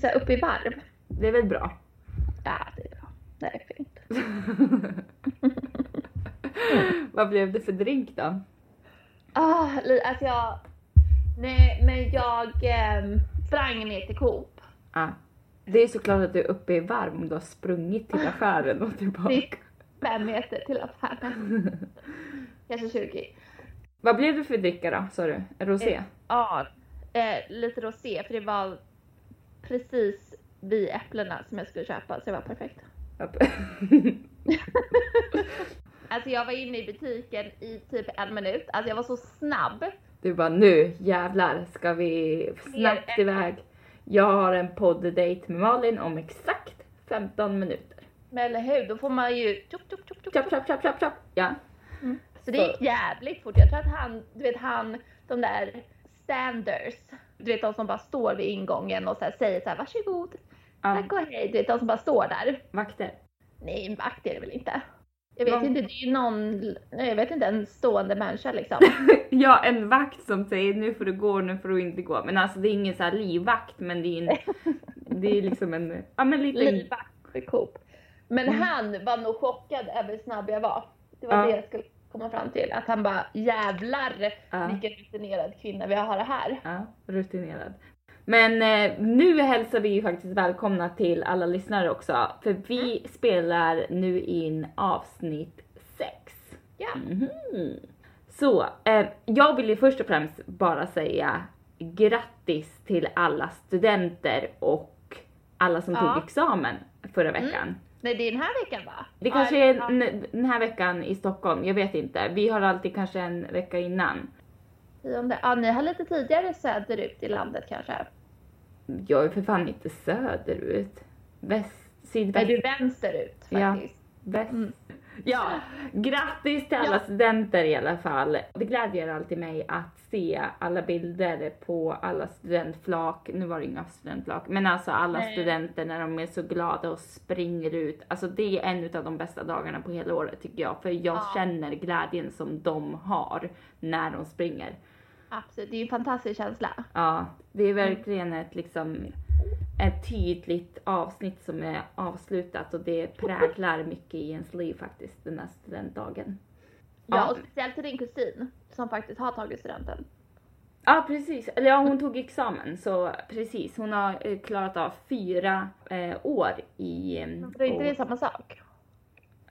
så här, upp i varv. Det är väl bra? Ja, det är bra. Det är fint. Vad blev det för drink då? Alltså jag... Nej, men jag sprang ner till Coop. Ah. Det är såklart att du är uppe i varv om du har sprungit till affären och tillbaka. 5 meter till affären. Kanske 20. Vad blev det för dricka då, sa du? Rosé? Ja, lite rosé. För det var precis vid äpplena som jag skulle köpa. Så det var perfekt. Alltså jag var inne i butiken i typ 1 minut. Alltså jag var så snabb. Du bara, nu jävlar ska vi snabbt iväg. Jag har en podd-date med Malin om exakt 15 minuter. Men eller hur, då får man ju... Tjopp. Ja. Mm. Så det gick jävligt fort. Jag tror att han, de där standers, du vet de som bara står vid ingången och så här säger så här, varsågod, tack och hej. Du vet de som bara står där. Vakter? Nej, vakter är det väl inte. Jag vet inte, det är ju en stående människa liksom. Ja, en vakt som säger nu får du gå, nu får du inte gå. Men alltså det är ingen så här livvakt, men det är liksom en... Ja, men lite... Livvakt för Coop. Men han var nog chockad över hur snabb jag var. Det var det jag skulle komma fram till. Att han bara, jävlar vilken rutinerad kvinna vi har här. Ja, rutinerad. Men nu hälsar vi ju faktiskt välkomna till alla lyssnare också. För vi spelar nu in avsnitt 6. Ja. Mm-hmm. Så, jag vill ju först och främst bara säga grattis till alla studenter och alla som tog examen förra veckan. Mm. Nej, det är den här veckan va? Det kanske är den här veckan i Stockholm, jag vet inte. Vi har alltid kanske en vecka innan. Ja, ni har lite tidigare söderut i landet kanske. Jag är för fan inte söderut. Sydväst. Är du vänsterut faktiskt? Ja, väst. Mm. Ja, grattis till alla studenter i alla fall. Det glädjer alltid mig att se alla bilder på alla studentflak. Nu var det inga studentflak, men alltså alla studenter när de är så glada och springer ut. Alltså det är en av de bästa dagarna på hela året tycker jag. För jag känner glädjen som de har när de springer. Absolut, det är en fantastisk känsla. Ja, det är verkligen ett liksom... ett tydligt avsnitt som är avslutat och det präglar mycket i ens liv faktiskt den här studentdagen. Ja, och speciellt till din kusin som faktiskt har tagit studenten. Ja, precis. Eller ja, hon tog examen så precis. Hon har klarat av 4 år i... Det är inte det samma sak?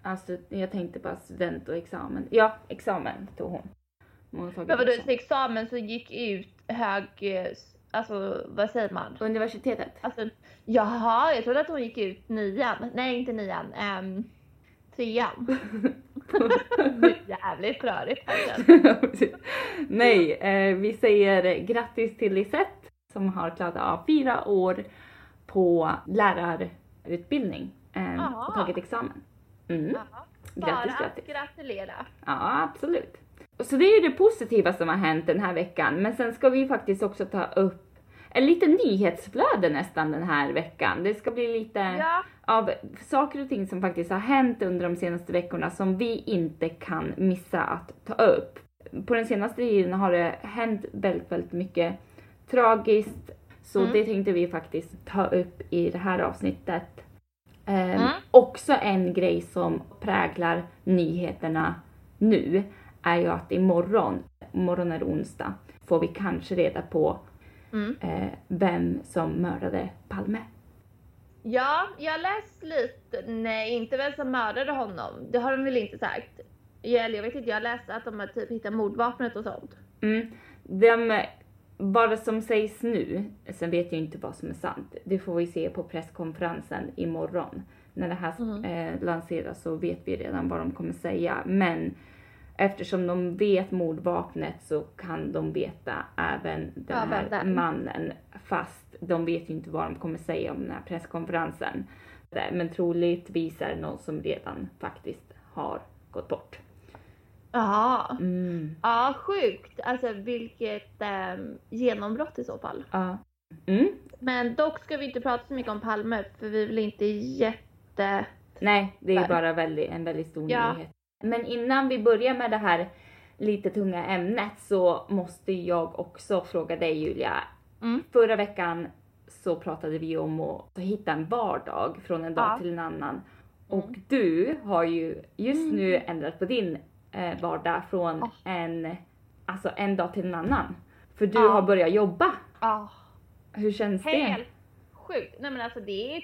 Alltså, jag tänkte bara student och examen. Ja, examen tog hon. Men vadå, till examen så gick ut Alltså, vad säger man? Universitetet. Alltså, jaha, jag trodde att hon gick ut 9. Nej, inte 9. 3. Det är jävligt rörigt. Nej, vi säger grattis till Lisette som har klarat av 4 år på lärarutbildning och tagit examen. Mm. Grattis. Gratulera. Ja, absolut. Så det är ju det positiva som har hänt den här veckan. Men sen ska vi faktiskt också ta upp en liten nyhetsflöde nästan den här veckan. Det ska bli lite av saker och ting som faktiskt har hänt under de senaste veckorna som vi inte kan missa att ta upp. På den senaste tiden har det hänt väldigt mycket tragiskt. Så det tänkte vi faktiskt ta upp i det här avsnittet. Också en grej som präglar nyheterna nu är ju att imorgon är onsdag, får vi kanske reda på vem som mördade Palme. Ja, jag läst lite. Nej, inte vem som mördade honom. Det har de väl inte sagt. Jag vet inte, jag läste att de har typ hittat mordvapnet och sånt. Mm. Bara som sägs nu, sen vet jag inte vad som är sant. Det får vi se på presskonferensen imorgon. När det här lanseras så vet vi redan vad de kommer säga. Men... eftersom de vet mordvapnet så kan de veta även den här mannen. Fast de vet ju inte vad de kommer säga om den här presskonferensen. Men troligtvis är det någon som redan faktiskt har gått bort. Ja, ja sjukt. Alltså vilket genombrott i så fall. Ja. Mm. Men dock ska vi inte prata så mycket om Palme för vi vill inte jätte... Nej, det är bara en väldigt stor nyhet. Men innan vi börjar med det här lite tunga ämnet så måste jag också fråga dig Julia. Förra veckan så pratade vi om att hitta en vardag från en dag till en annan. Och du har ju just nu ändrat på din vardag från en dag till en annan. För du har börjat jobba. Hur känns det? Helt sjukt. Nej men alltså det är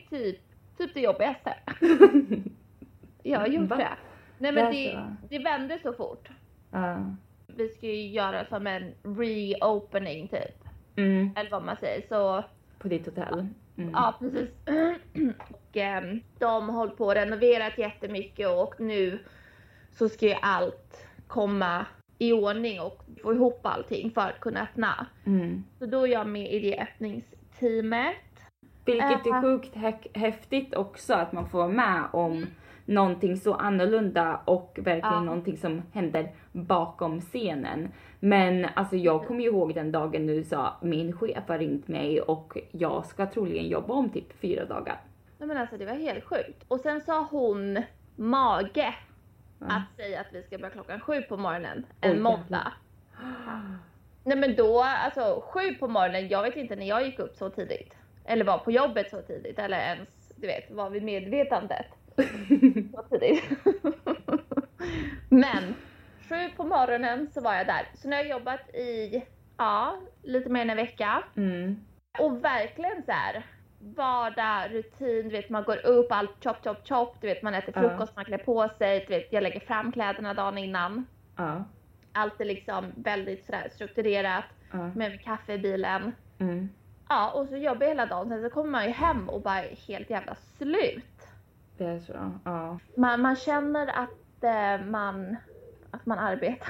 typ det jobbigaste. Jag har gjort det. Nej men det vänder så fort. Vi ska ju göra som en reopening typ. Eller vad man säger. Så, på ditt hotell. Ja, precis. Och de håller på att renovera jättemycket och nu så ska ju allt komma i ordning och få ihop allting för att kunna öppna. Så då är jag med i det öppningsteamet. Vilket är sjukt häftigt också att man får med om någonting så annorlunda och verkligen någonting som händer bakom scenen. Men alltså jag kommer ju ihåg den dagen nu sa min chef har ringt mig och jag ska troligen jobba om typ 4 dagar. Nej men alltså det var helt sjukt. Och sen sa hon mage att säga att vi ska börja klockan 7 på morgonen en måndag. Nej men då alltså 7 på morgonen, jag vet inte när jag gick upp så tidigt. Eller var på jobbet så tidigt eller ens du vet var vid medvetandet. Men 7 på morgonen så var jag där. Så nu har jag jobbat i lite mer än en vecka. Och verkligen så här vardag, rutin, du vet man går upp allt chop, du vet man äter frukost, man klär på sig, du vet jag lägger fram kläderna dagen innan. Allt är liksom väldigt så där strukturerat med kaffe i bilen. Ja, och så jobbar jag hela dagen. Sen så kommer man ju hem och bara helt jävla slut. Det är så, Man känner att man arbetar.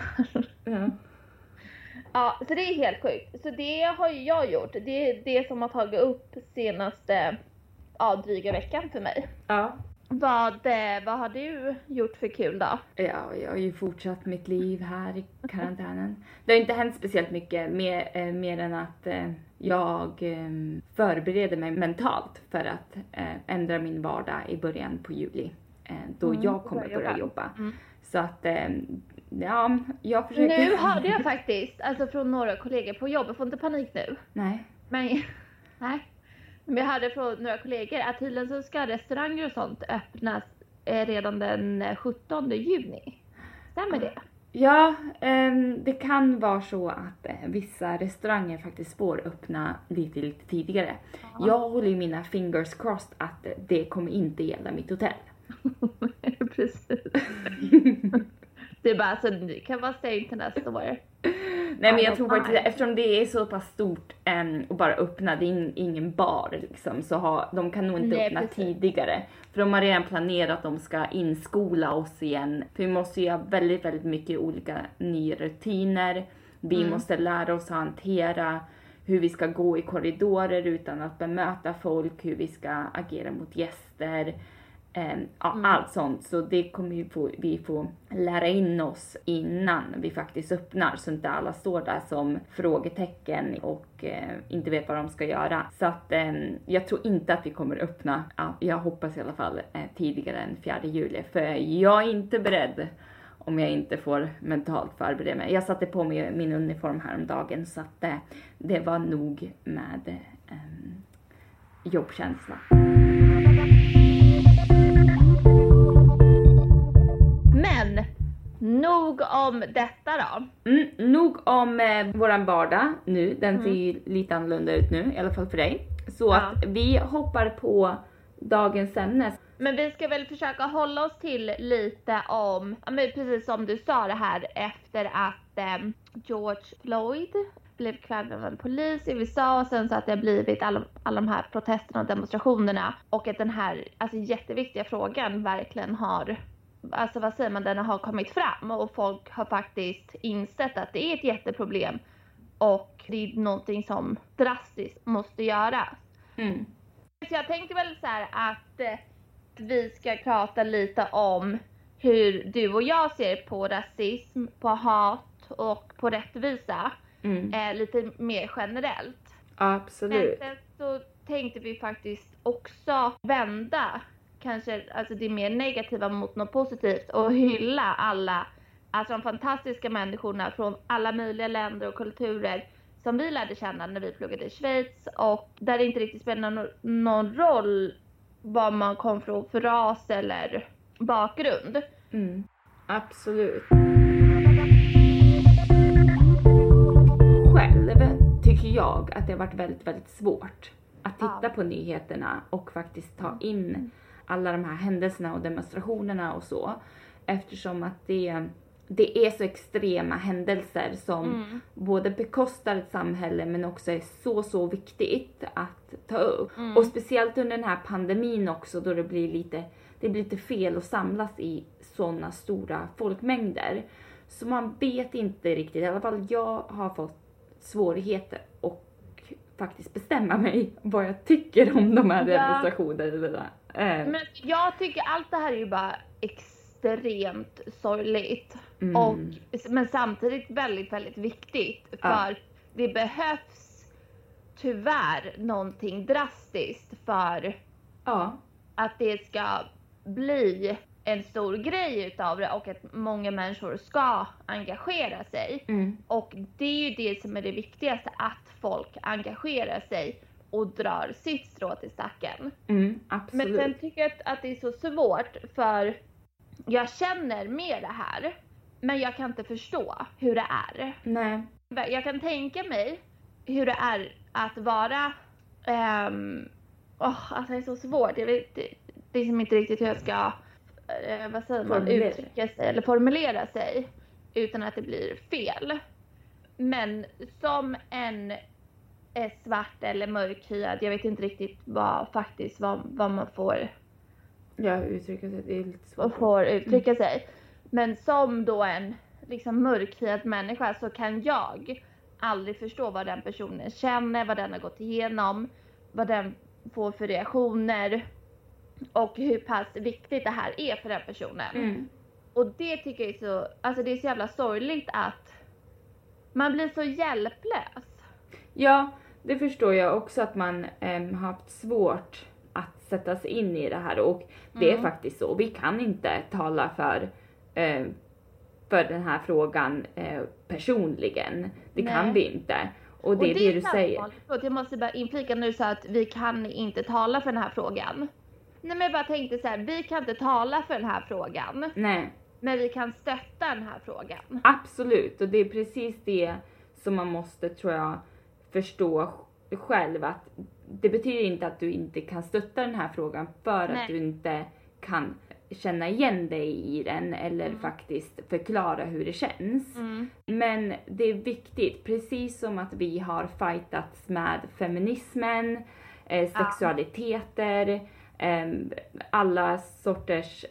Ja, så det är helt sjukt. Så det har ju jag gjort. Det är det som har tagit upp senaste dryga veckan för mig. Ja. Vad har du gjort för kul då? Ja, jag har ju fortsatt mitt liv här i karantänen. Det har inte hänt speciellt mycket mer än att jag förbereder mig mentalt för att ändra min vardag i början på juli. Då jag kommer börja jobba. Så att, jag försöker... Nu hörde jag faktiskt, alltså från några kollegor på jobbet, får inte panik nu. Nej. Men jag hörde från några kollegor att tydligen så ska restauranger och sånt öppnas redan den 17 juni. Stämmer det? Ja, det kan vara så att vissa restauranger faktiskt får öppna lite tidigare. Ja. Jag håller ju mina fingers crossed att det kommer inte gälla mitt hotell. Precis. Det är bara så det kan vara stängt nästa år. Nej men jag tror faktiskt eftersom det är så pass stort och bara öppna, det är ingen bar liksom, så de kan nog inte öppna tidigare. För de har redan planerat att de ska inskola oss igen. För vi måste göra väldigt, väldigt mycket olika nya rutiner. Vi måste lära oss att hantera hur vi ska gå i korridorer utan att bemöta folk. Hur vi ska agera mot gäster. Allt sånt. Så det kommer vi få lära in oss innan vi faktiskt öppnar. Så inte alla står där som frågetecken och inte vet vad de ska göra. Så att jag tror inte att vi kommer öppna. Jag hoppas i alla fall tidigare än 4 juli. För jag är inte beredd om jag inte får mentalt förbereda mig. Jag satte på mig min uniform häromdagen så att det var nog med jobbkänsla. Men nog om detta då. Nog om våran vardag nu. Den ser ju lite annorlunda ut nu. I alla fall för dig. Så att vi hoppar på dagens ämne. Men vi ska väl försöka hålla oss till lite om. Men precis som du sa det här. Efter att George Floyd blev kvävd av en polis i USA. Och sen så att det har blivit alla de här protesterna och demonstrationerna. Och att den här alltså, jätteviktiga frågan verkligen har... Alltså vad säger man, den har kommit fram och folk har faktiskt insett att det är ett jätteproblem och det är någonting som drastiskt måste göras. Så jag tänkte väl så här att vi ska prata lite om hur du och jag ser på rasism, på hat och på rättvisa lite mer generellt. Absolut. Men så tänkte vi faktiskt också vända kanske alltså det är mer negativa mot något positivt och hylla alla alltså de fantastiska människorna från alla möjliga länder och kulturer som vi lärde känna när vi pluggade i Schweiz, och där det inte riktigt spelar någon roll vad man kom från för ras eller bakgrund. Mm. Absolut. Själv tycker jag att det har varit väldigt, väldigt svårt att titta på nyheterna och faktiskt ta in alla de här händelserna och demonstrationerna och så. Eftersom att det är så extrema händelser som både bekostar ett samhälle men också är så viktigt att ta upp. Mm. Och speciellt under den här pandemin också, då det blir lite fel att samlas i sådana stora folkmängder. Så man vet inte riktigt, i alla fall jag har fått svårigheter och faktiskt bestämma mig vad jag tycker om de här demonstrationerna. Men jag tycker allt det här är ju bara extremt sorgligt. Mm. Men samtidigt väldigt, väldigt viktigt. För det behövs tyvärr någonting drastiskt för att det ska bli en stor grej utav det. Och att många människor ska engagera sig. Mm. Och det är ju det som är det viktigaste. Att folk engagerar sig och drar sitt strå till stacken. Mm, absolut. Men sen tycker jag att det är så svårt, för jag känner med det här, men jag kan inte förstå hur det är. Nej. Jag kan tänka mig hur det är att vara... alltså det är så svårt. Jag vet liksom inte riktigt hur jag ska uttrycka sig eller formulera sig utan att det blir fel. Men som en svart eller mörkhyad, jag vet inte riktigt vad man får uttrycka sig. Det är lite svårt. Får uttrycka sig. Men som då en liksom mörkhyad människa, så kan jag aldrig förstå vad den personen känner, vad den har gått igenom, vad den får för reaktioner och hur pass viktigt det här är för den personen. Mm. Och det tycker jag är så, alltså det är så jävla sorgligt att man blir så hjälplös. Ja, det förstår jag också, att man har haft svårt att sätta sig in i det här, och det är faktiskt så. Vi kan inte tala för den här frågan personligen. Det kan vi inte. Och det är det du säger. Jag måste bara inflika nu så att vi kan inte tala för den här frågan. Nej, men jag bara tänkte så här, vi kan inte tala för den här frågan. Nej. Men vi kan stötta den här frågan. Absolut, och det är precis det som man måste, tror jag, förstå själv, att det betyder inte att du inte kan stötta den här frågan för att du inte kan känna igen dig i den eller faktiskt förklara hur det känns. Mm. Men det är viktigt, precis som att vi har fightats med feminismen, sexualiteter, alla sorters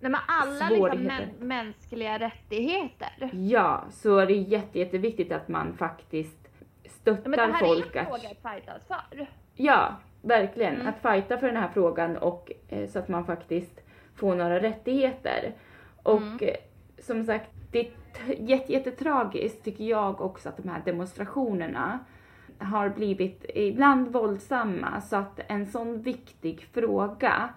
alla liksom mänskliga rättigheter. Ja, så är det jätteviktigt att man faktiskt stöttar folk. Det här är en fråga att fightas för. Ja, verkligen. Mm. Att fighta för den här frågan, och så att man faktiskt får några rättigheter. Och som sagt, det är jättetragiskt tycker jag också, att de här demonstrationerna har blivit ibland våldsamma, så att en sån viktig fråga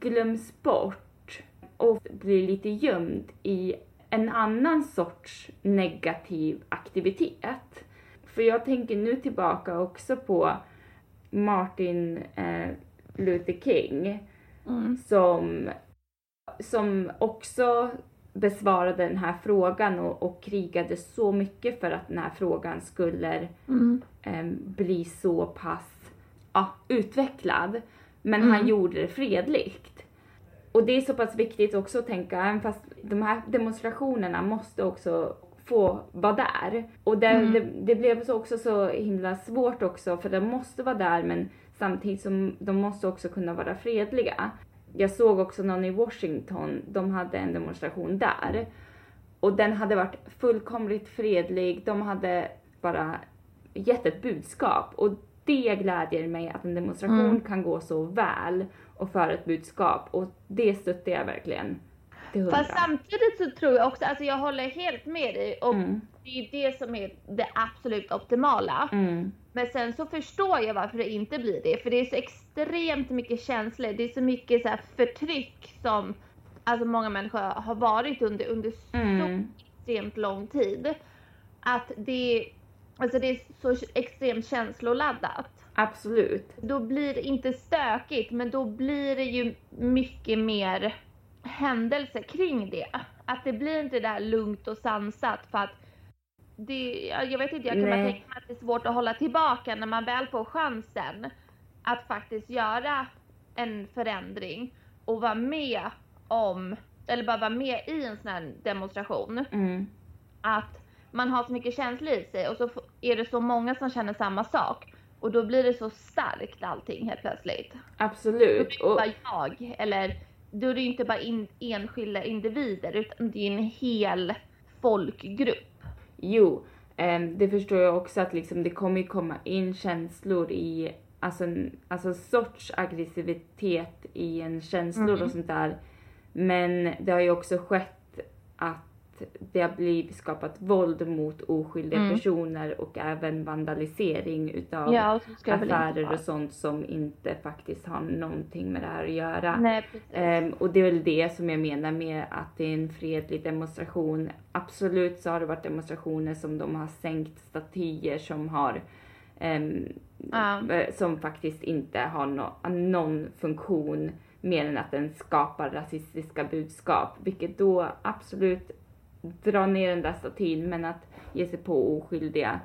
glöms bort och blir lite gömd i en annan sorts negativ aktivitet. För jag tänker nu tillbaka också på Martin Luther King som också besvarade den här frågan och krigade så mycket för att den här frågan skulle bli så pass utvecklad. Men han gjorde det fredligt. Och det är så pass viktigt också att tänka, även fast de här demonstrationerna måste också vara där. Och det blev också så himla svårt också, för de måste vara där, men samtidigt som de måste också kunna vara fredliga. Jag såg också någon i Washington, de hade en demonstration där, och den hade varit fullkomligt fredlig. De hade bara gett ett budskap, och det glädjer mig att en demonstration kan gå så väl och föra ett budskap, och det stöttar jag verkligen. Fast samtidigt så tror jag också, alltså jag håller helt med dig, och det är det som är det absolut optimala. Mm. Men sen så förstår jag varför det inte blir det, för det är så extremt mycket känslor, det är så mycket så här förtryck som alltså många människor har varit under så extremt lång tid, att det Alltså det är så extremt känsloladdat. Absolut. Då blir det inte stökigt, men då blir det ju mycket mer händelser kring det. Att det blir inte det där lugnt och sansat, för att det, jag vet inte, jag kan bara tänka mig att det är svårt att hålla tillbaka när man väl får chansen att faktiskt göra en förändring och vara med om, eller bara vara med i en sån här demonstration. Mm. Att man har så mycket känslor i sig och så är det så många som känner samma sak. Och då blir det så starkt allting helt plötsligt. Absolut. Då är det inte bara jag, eller då är det inte bara enskilda individer, utan det är en hel folkgrupp. Jo, det förstår jag också, att liksom det kommer ju komma in känslor i, alltså sorts aggressivitet i en känslor och sånt där. Men det har ju också skett att det har blivit skapat våld mot oskyldiga personer och även vandalisering utav affärer och sånt som inte faktiskt har någonting med det här att göra. Nej, och det är väl det som jag menar med att det är en fredlig demonstration. Absolut så har det varit demonstrationer som de har sänkt statyer som har som faktiskt inte har någon funktion mer än att den skapar rasistiska budskap, vilket då absolut dra ner den där statyn, men att ge sig på oskyldiga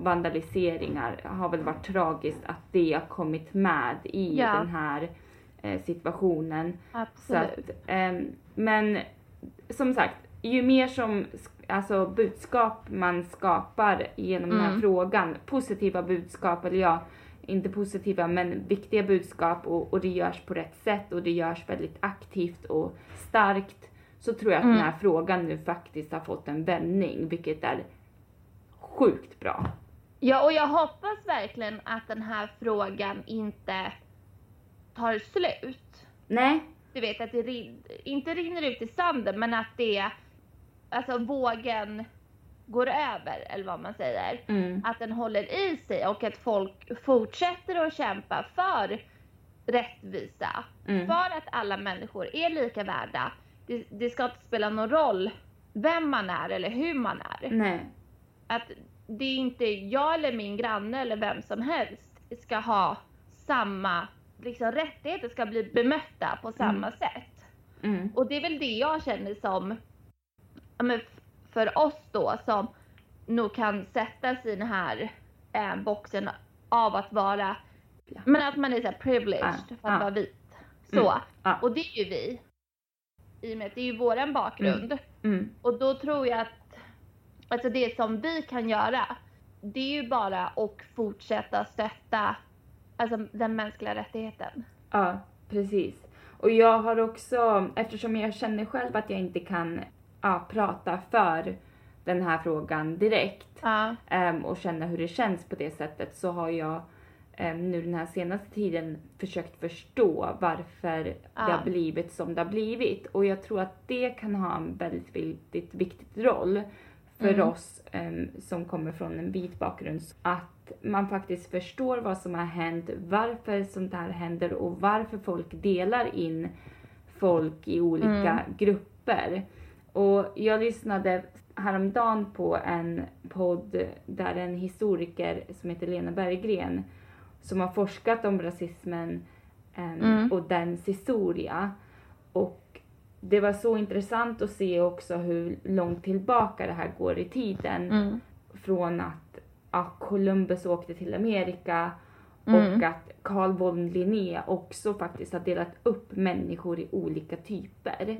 vandaliseringar har väl varit tragiskt att det har kommit med i den här situationen. Absolut. Så att, men som sagt, ju mer som budskap man skapar genom den här frågan, positiva budskap eller inte positiva men viktiga budskap, och det görs på rätt sätt och det görs väldigt aktivt och starkt, så tror jag att den här frågan nu faktiskt har fått en vändning, vilket är sjukt bra. Ja, och jag hoppas verkligen att den här frågan inte tar slut. Nej. Du vet, att det inte rinner ut i sanden, men att det, alltså vågen går över, eller vad man säger. Mm. Att den håller i sig och att folk fortsätter att kämpa för rättvisa. Mm. För att alla människor är lika värda. Det ska inte spela någon roll vem man är eller hur man är. Nej. Att det är inte jag eller min granne eller vem som helst ska ha samma liksom, rättigheter, ska bli bemötta på samma sätt. Mm. Och det är väl det jag känner som för oss då, som nog kan sätta sig i den här boxen av att vara, men att man är så här privileged för att vara vit. Så. Och det är ju vi. I och med att det är ju våran bakgrund. Mm. Och då tror jag att alltså det som vi kan göra, det är ju bara att fortsätta stötta alltså den mänskliga rättigheten. Ja, precis. Och jag har också, eftersom jag känner själv att jag inte kan prata för den här frågan direkt och känna hur det känns på det sättet, så har jag nu den här senaste tiden försökt förstå varför det har blivit som det har blivit. Och jag tror att det kan ha en väldigt, väldigt viktig roll för oss som kommer från en vit bakgrund. Att man faktiskt förstår vad som har hänt, varför sånt här händer och varför folk delar in folk i olika grupper. Och jag lyssnade häromdagen på en podd där en historiker som heter Lena Berggren, som har forskat om rasismen och dens historia. Och det var så intressant att se också hur långt tillbaka det här går i tiden. Mm. Från att Columbus åkte till Amerika och att Carl von Linné också faktiskt har delat upp människor i olika typer.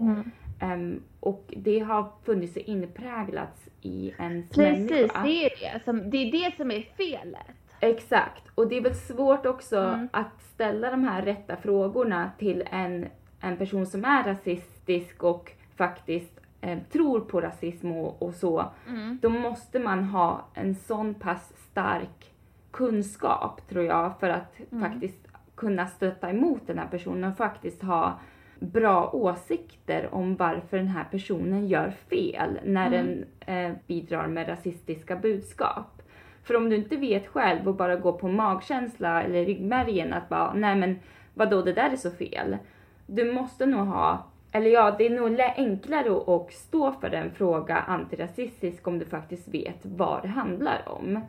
Mm. Och det har funnits och inpräglats i ens människa. Det är det som är felet. Exakt, och det är väl svårt också att ställa de här rätta frågorna till en person som är rasistisk och faktiskt tror på rasism och så. Mm. Då måste man ha en sån pass stark kunskap, tror jag, för att faktiskt kunna stötta emot den här personen och faktiskt ha bra åsikter om varför den här personen gör fel när den bidrar med rasistiska budskap. För om du inte vet själv och bara går på magkänsla eller ryggmärgen att bara, nej men vadå, det där är så fel. Du måste nog ha Eller ja, det är nog enklare att stå för en fråga antirasistisk om du faktiskt vet vad det handlar om.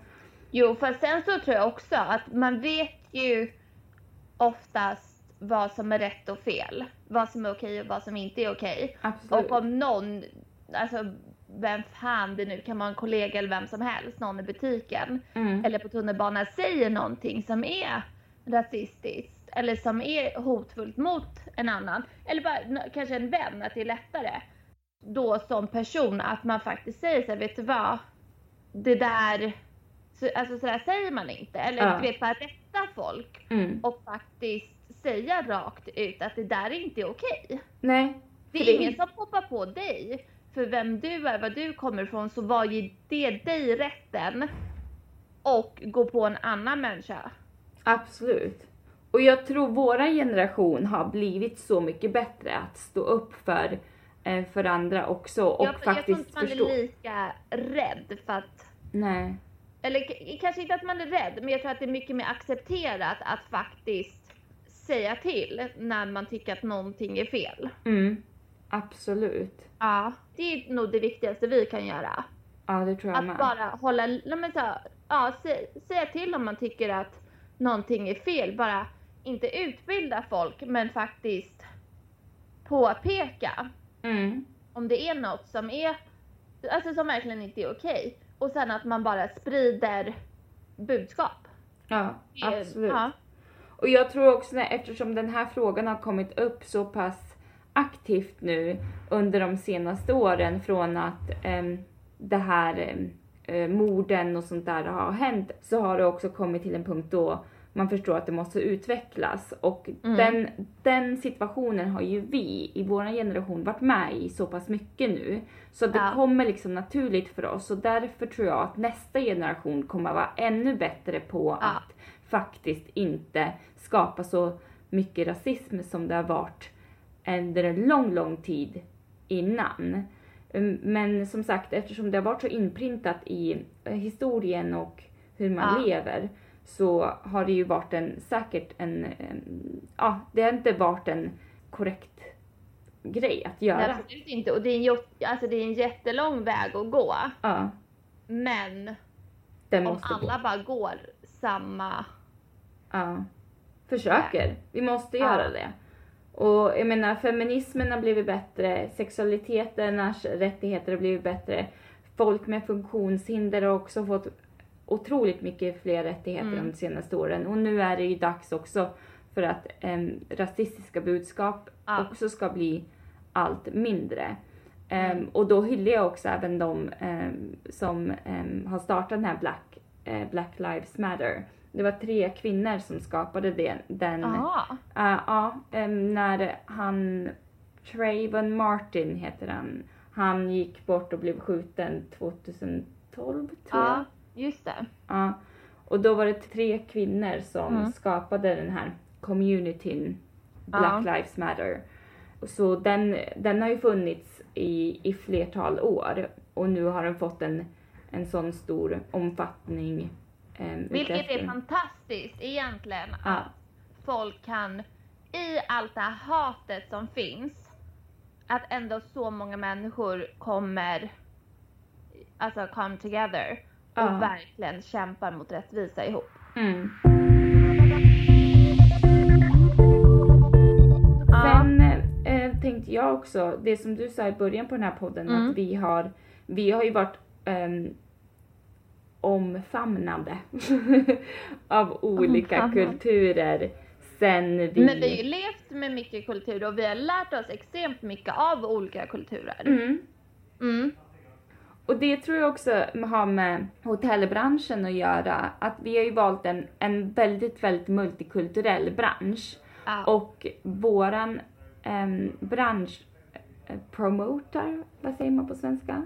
Jo, för sen så tror jag också att man vet ju oftast vad som är rätt och fel. Vad som är okej och vad som inte är okej. Absolut. Och om någon, alltså vem fan det nu kan vara, en kollega eller vem som helst, någon i butiken eller på tunnelbanan säger någonting som är rasistiskt. Eller som är hotfullt mot en annan. Eller bara, kanske en vän, att det är lättare. Då som person att man faktiskt säger så här, vet du vad? Det där, så, alltså så där säger man inte. Eller du vet, bara rätta folk. Mm. Och faktiskt säga rakt ut att det där är inte okej. Nej. Det är ingen som poppar på dig. För vem du är, vad du kommer ifrån, så var ju det dig rätten. Och gå på en annan människa. Absolut. Och jag tror våran generation har blivit så mycket bättre att stå upp för andra också och faktiskt förstå. Jag tror inte man är lika rädd för att... Nej. Eller kanske inte att man är rädd, men jag tror att det är mycket mer accepterat att faktiskt säga till när man tycker att någonting är fel. Mm, absolut. Ja, det är nog det viktigaste vi kan göra. Ja, det tror jag att med. Att bara hålla... säga till om man tycker att någonting är fel. Bara... inte utbilda folk, men faktiskt påpeka om det är något som är, alltså som verkligen inte är okej. Och sen att man bara sprider budskap. Ja, absolut. Ja. Och jag tror också, eftersom den här frågan har kommit upp så pass aktivt nu under de senaste åren, från att det här morden och sånt där har hänt, så har det också kommit till en punkt då man förstår att det måste utvecklas. Och den situationen har ju vi i vår generation varit med i så pass mycket nu. Så det kommer liksom naturligt för oss. Och därför tror jag att nästa generation kommer vara ännu bättre på att faktiskt inte skapa så mycket rasism som det har varit under en lång, lång tid innan. Men som sagt, eftersom det har varit så inprintat i historien och hur man lever, så har det ju varit det har inte varit en korrekt grej att göra. Nej, absolut inte. Och det är en jättelång väg att gå. Ja. Men den om måste alla gå. Bara går samma... Ja. Försöker. Vi måste göra det. Och jag menar, feminismen har blivit bättre. Sexualiteternas rättigheter har blivit bättre. Folk med funktionshinder har också fått otroligt mycket fler rättigheter de senaste åren. Och nu är det ju dags också för att rasistiska budskap också ska bli allt mindre. Och då hyllar jag också även de som har startat den här Black Lives Matter. Det var 3 kvinnor som skapade den. När han, Trayvon Martin heter han. Han gick bort och blev skjuten 2012 tror jag. Just det. Ja. Och då var det 3 kvinnor som skapade den här communityn Black Lives Matter. Så den har ju funnits i flertal år. Och nu har den fått en sån stor omfattning. Vilket är fantastiskt egentligen. Ja. Att folk kan, i allt det här hatet som finns, att ändå så många människor kommer, alltså come together. Och verkligen kämpar mot rättvisa ihop. Sen tänkte jag också, det som du sa i början på den här podden, att vi har ju varit omfamnade av olika kulturer sen vi... Men vi har ju levt med mycket kultur och vi har lärt oss extremt mycket av olika kulturer. Och det tror jag också har med hotellbranschen att göra. Att vi har ju valt en väldigt, väldigt multikulturell bransch. Och våran branschpromoter, vad säger man på svenska?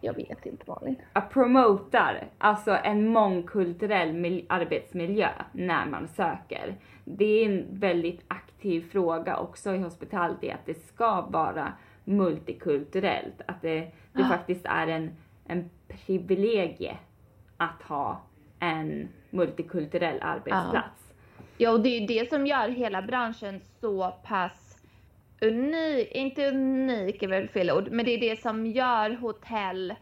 Jag vet inte vanligt. Promotar, alltså en mångkulturell arbetsmiljö när man söker. Det är en väldigt aktiv fråga också i hospitality, att det ska vara multikulturellt, att det faktiskt är en privilegie att ha en multikulturell arbetsplats. Ja, och det är det som gör hela branschen så pass unik, inte unik är väl fel ord, men det är det som gör hotell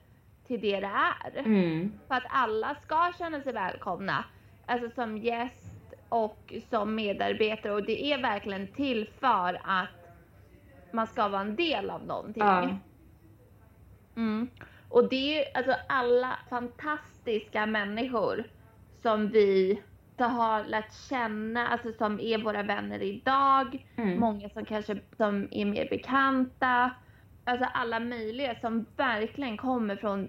till det det är. Mm. För att alla ska känna sig välkomna, alltså som gäst och som medarbetare, och det är verkligen till för att man ska vara en del av någonting. Ja. Mm. Och det är alltså alla fantastiska människor som vi har lärt känna, alltså som är våra vänner idag, många som kanske som är mer bekanta, alltså alla möjliga som verkligen kommer från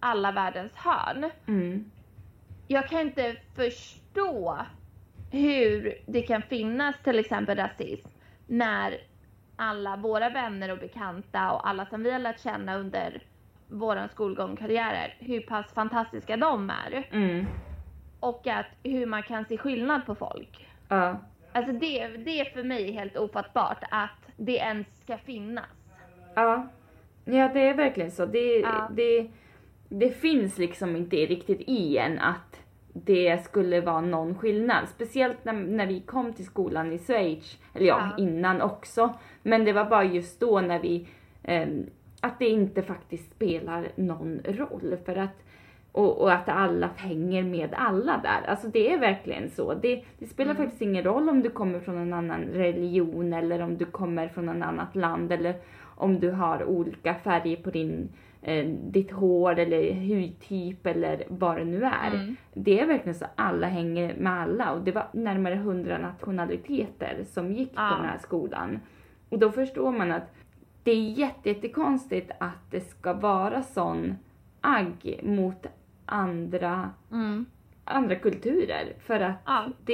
alla världens hörn. Mm. Jag kan inte förstå hur det kan finnas till exempel rasism när alla våra vänner och bekanta och alla som vi har lärt känna under våran skolgång och karriärer, hur pass fantastiska de är. Mm. Och att hur man kan se skillnad på folk. Ja. Alltså det är för mig helt ofattbart att det ens ska finnas. Ja, ja det är verkligen så. Det finns liksom inte riktigt i en att det skulle vara någon skillnad. Speciellt när vi kom till skolan i Schweiz. Eller ja, innan också. Men det var bara just då när vi... att det inte faktiskt spelar någon roll. För att... Och att alla hänger med alla där. Alltså det är verkligen så. Det spelar faktiskt ingen roll om du kommer från en annan religion. Eller om du kommer från ett annat land. Eller om du har olika färger på ditt hår. Eller hudtyp. Eller vad det nu är. Mm. Det är verkligen så. Alla hänger med alla. Och det var närmare 100 nationaliteter som gick på den här skolan. Och då förstår man att det är jättekonstigt att det ska vara sån agg mot andra kulturer, för att det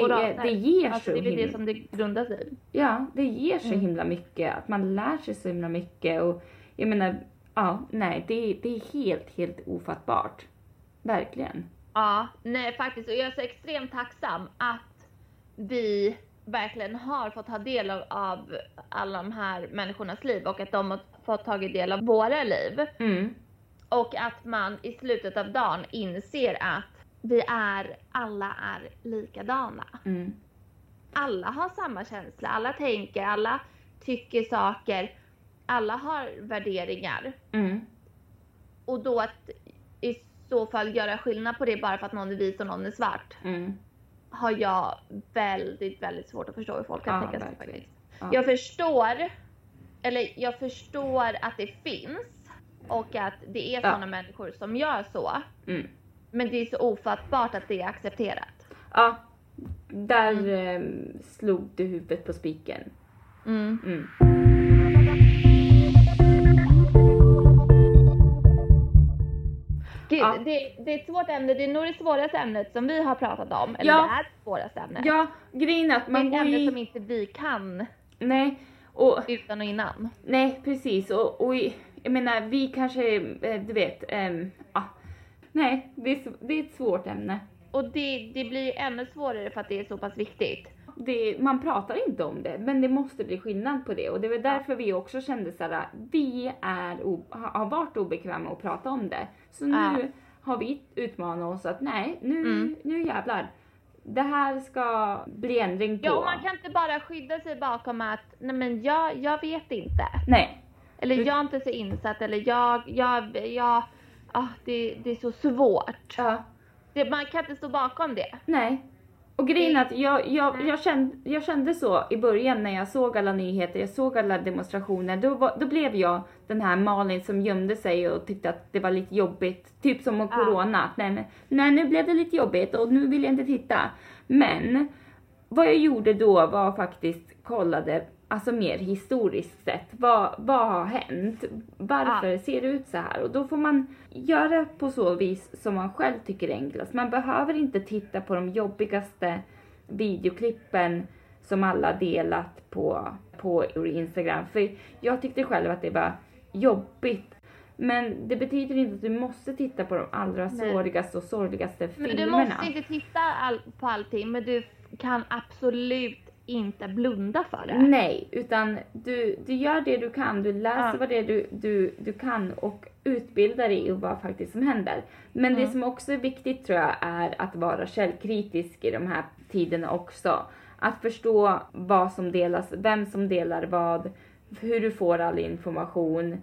ger alltså, så det är det som det grundar sig. Ja, det ger så himla mycket, att man lär sig så himla mycket, och jag menar, det är helt ofattbart. Verkligen. Ja, nej faktiskt, och jag är så extremt tacksam att vi verkligen har fått ta del av alla de här människornas liv, och att de har fått tagit del av våra liv. Mm. Och att man i slutet av dagen inser att alla är likadana. Mm. Alla har samma känsla, alla tänker, alla tycker saker, alla har värderingar. Mm. Och då att i så fall göra skillnad på det bara för att någon är vit och någon är svart. Mm. Har jag väldigt, väldigt svårt att förstå hur folk kan tänka sig faktiskt. Ja. Jag förstår att det finns. Och att det är sådana människor som gör så. Mm. Men det är så ofattbart att det är accepterat. Ja, där slog du huvudet på spiken. Mm. Mm. Gud, det är ett svårt ämne. Det är nog det svåraste ämnet som vi har pratat om. Eller det är det svåraste ämnet. Ja, grejen är att man... Det är ett ämne som inte vi kan. Nej. Och, utan och innan. Nej, precis. Och jag menar, vi kanske, du vet, nej, det är ett svårt ämne. Och det blir ännu svårare för att det är så pass viktigt. Man pratar inte om det, men det måste bli skillnad på det. Och det var därför vi också kände så här, vi har varit obekväma att prata om det. Så nu har vi utmanat oss att nu jävlar. Det här ska bli ändring på. Ja, man kan inte bara skydda sig bakom att, nej men jag vet inte. Nej. Eller jag är inte så insatt, eller det är så svårt. Ja. Man kan inte stå bakom det. Nej. Och grejen är att jag kände så i början när jag såg alla nyheter, jag såg alla demonstrationer. Då blev jag den här Malin som gömde sig och tyckte att det var lite jobbigt. Typ som om corona. Nej, nu blev det lite jobbigt och nu vill jag inte titta. Men vad jag gjorde då var faktiskt kollade... Alltså mer historiskt sett. Vad har hänt? Varför ser det ut så här? Och då får man göra på så vis som man själv tycker är enklast. Man behöver inte titta på de jobbigaste videoklippen som alla delat på Instagram. För jag tyckte själv att det var jobbigt. Men det betyder inte att du måste titta på de allra svårigaste och sorgligaste filmerna. Men du måste inte titta på allting. Men du kan absolut inte blunda för det. Nej, utan du gör det du kan. Du läser vad det är du kan och utbildar dig i vad faktiskt som händer. Men det som också är viktigt tror jag är att vara källkritisk i de här tiderna också. Att förstå vad som delas, vem som delar vad, hur du får all information.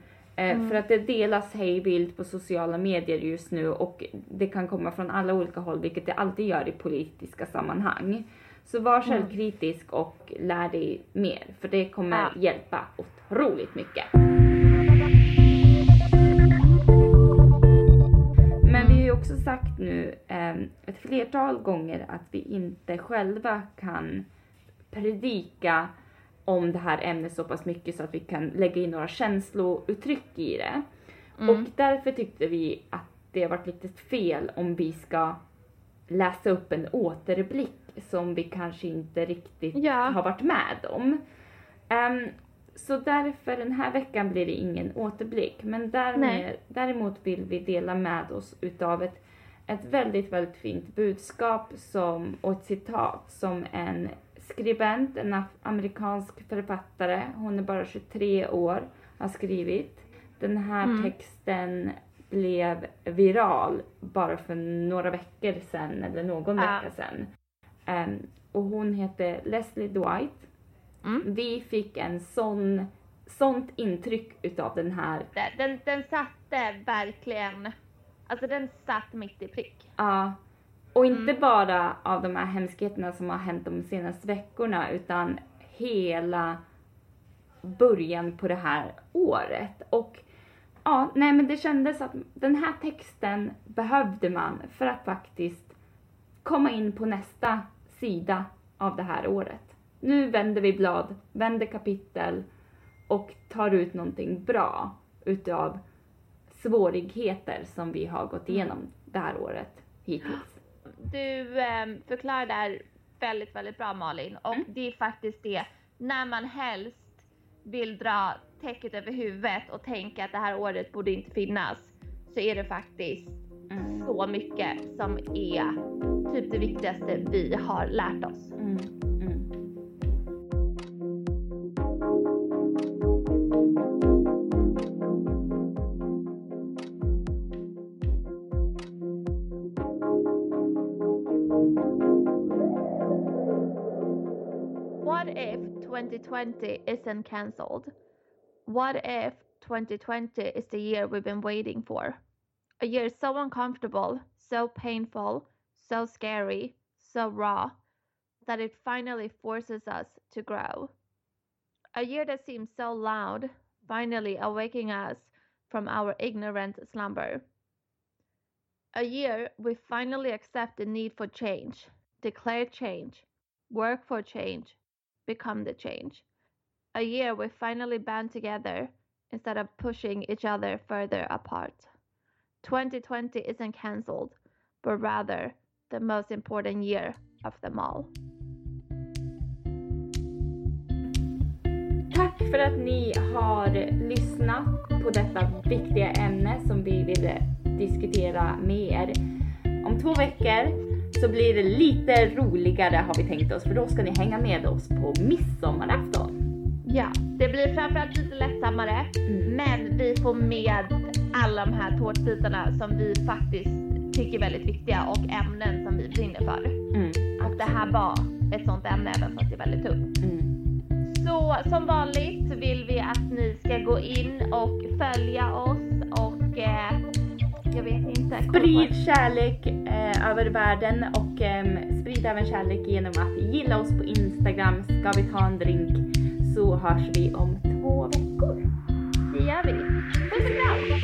För att det delas hejvilt på sociala medier just nu och det kan komma från alla olika håll, vilket det alltid gör i politiska sammanhang. Så var självkritisk och lär dig mer, för det kommer hjälpa otroligt mycket. Men vi har ju också sagt nu ett flertal gånger att vi inte själva kan predika om det här ämnet så pass mycket så att vi kan lägga in några känslouttryck i det. Och därför tyckte vi att det har varit lite fel om vi ska läsa upp en återblick som vi kanske inte riktigt har varit med om. Så därför den här veckan blir det ingen återblick. Men däremot vill vi dela med oss utav ett väldigt, väldigt fint budskap och ett citat som en skribent, en amerikansk författare, hon är bara 23 år, har skrivit. Den här texten blev viral bara för några veckor sedan eller någon vecka sedan. Och hon heter Leslie Dwight. Vi fick en sånt intryck utav den här. Den satte verkligen, alltså den satt mitt i prick. Ja. Och inte bara av de här hemskheterna som har hänt de senaste veckorna, utan hela början på det här året. Och men det kändes att den här texten behövde man för att faktiskt komma in på nästa sida av det här året. Nu vänder vi blad, vänder kapitel och tar ut någonting bra utav svårigheter som vi har gått igenom det här året hittills. Du förklarar det här väldigt, väldigt bra, Malin. Och det är faktiskt det, när man helst vill dra täcket över huvudet och tänka att det här året borde inte finnas, så är det faktiskt så mycket som är typ det viktigaste vi har lärt oss. What if 2020 isn't cancelled? What if 2020 is the year we've been waiting for? A year so uncomfortable, so painful, so scary, so raw, that it finally forces us to grow. A year that seems so loud, finally awakening us from our ignorant slumber. A year we finally accept the need for change, declare change, work for change, become the change. A year we finally band together instead of pushing each other further apart. 2020 isn't cancelled, but rather the most important year of them all. Tack för att ni har lyssnat på detta viktiga ämne som vi ville diskutera med er. Om 2 veckor så blir det lite roligare, har vi tänkt oss, för då ska ni hänga med oss på midsommarafton. Ja, det blir framförallt lite lättsammare, men vi får med alla de här tårtbitarna som vi faktiskt tycker är väldigt viktiga och ämnen som vi brinner för. Och det här var ett sånt ämne, även fast det är väldigt tungt. Så som vanligt vill vi att ni ska gå in och följa oss och jag vet inte. Sprid kärlek över världen och sprid även kärlek genom att gilla oss på Instagram. Ska vi ta en drink, så hörs vi om 2 veckor. Det gör vi. Puss och kram!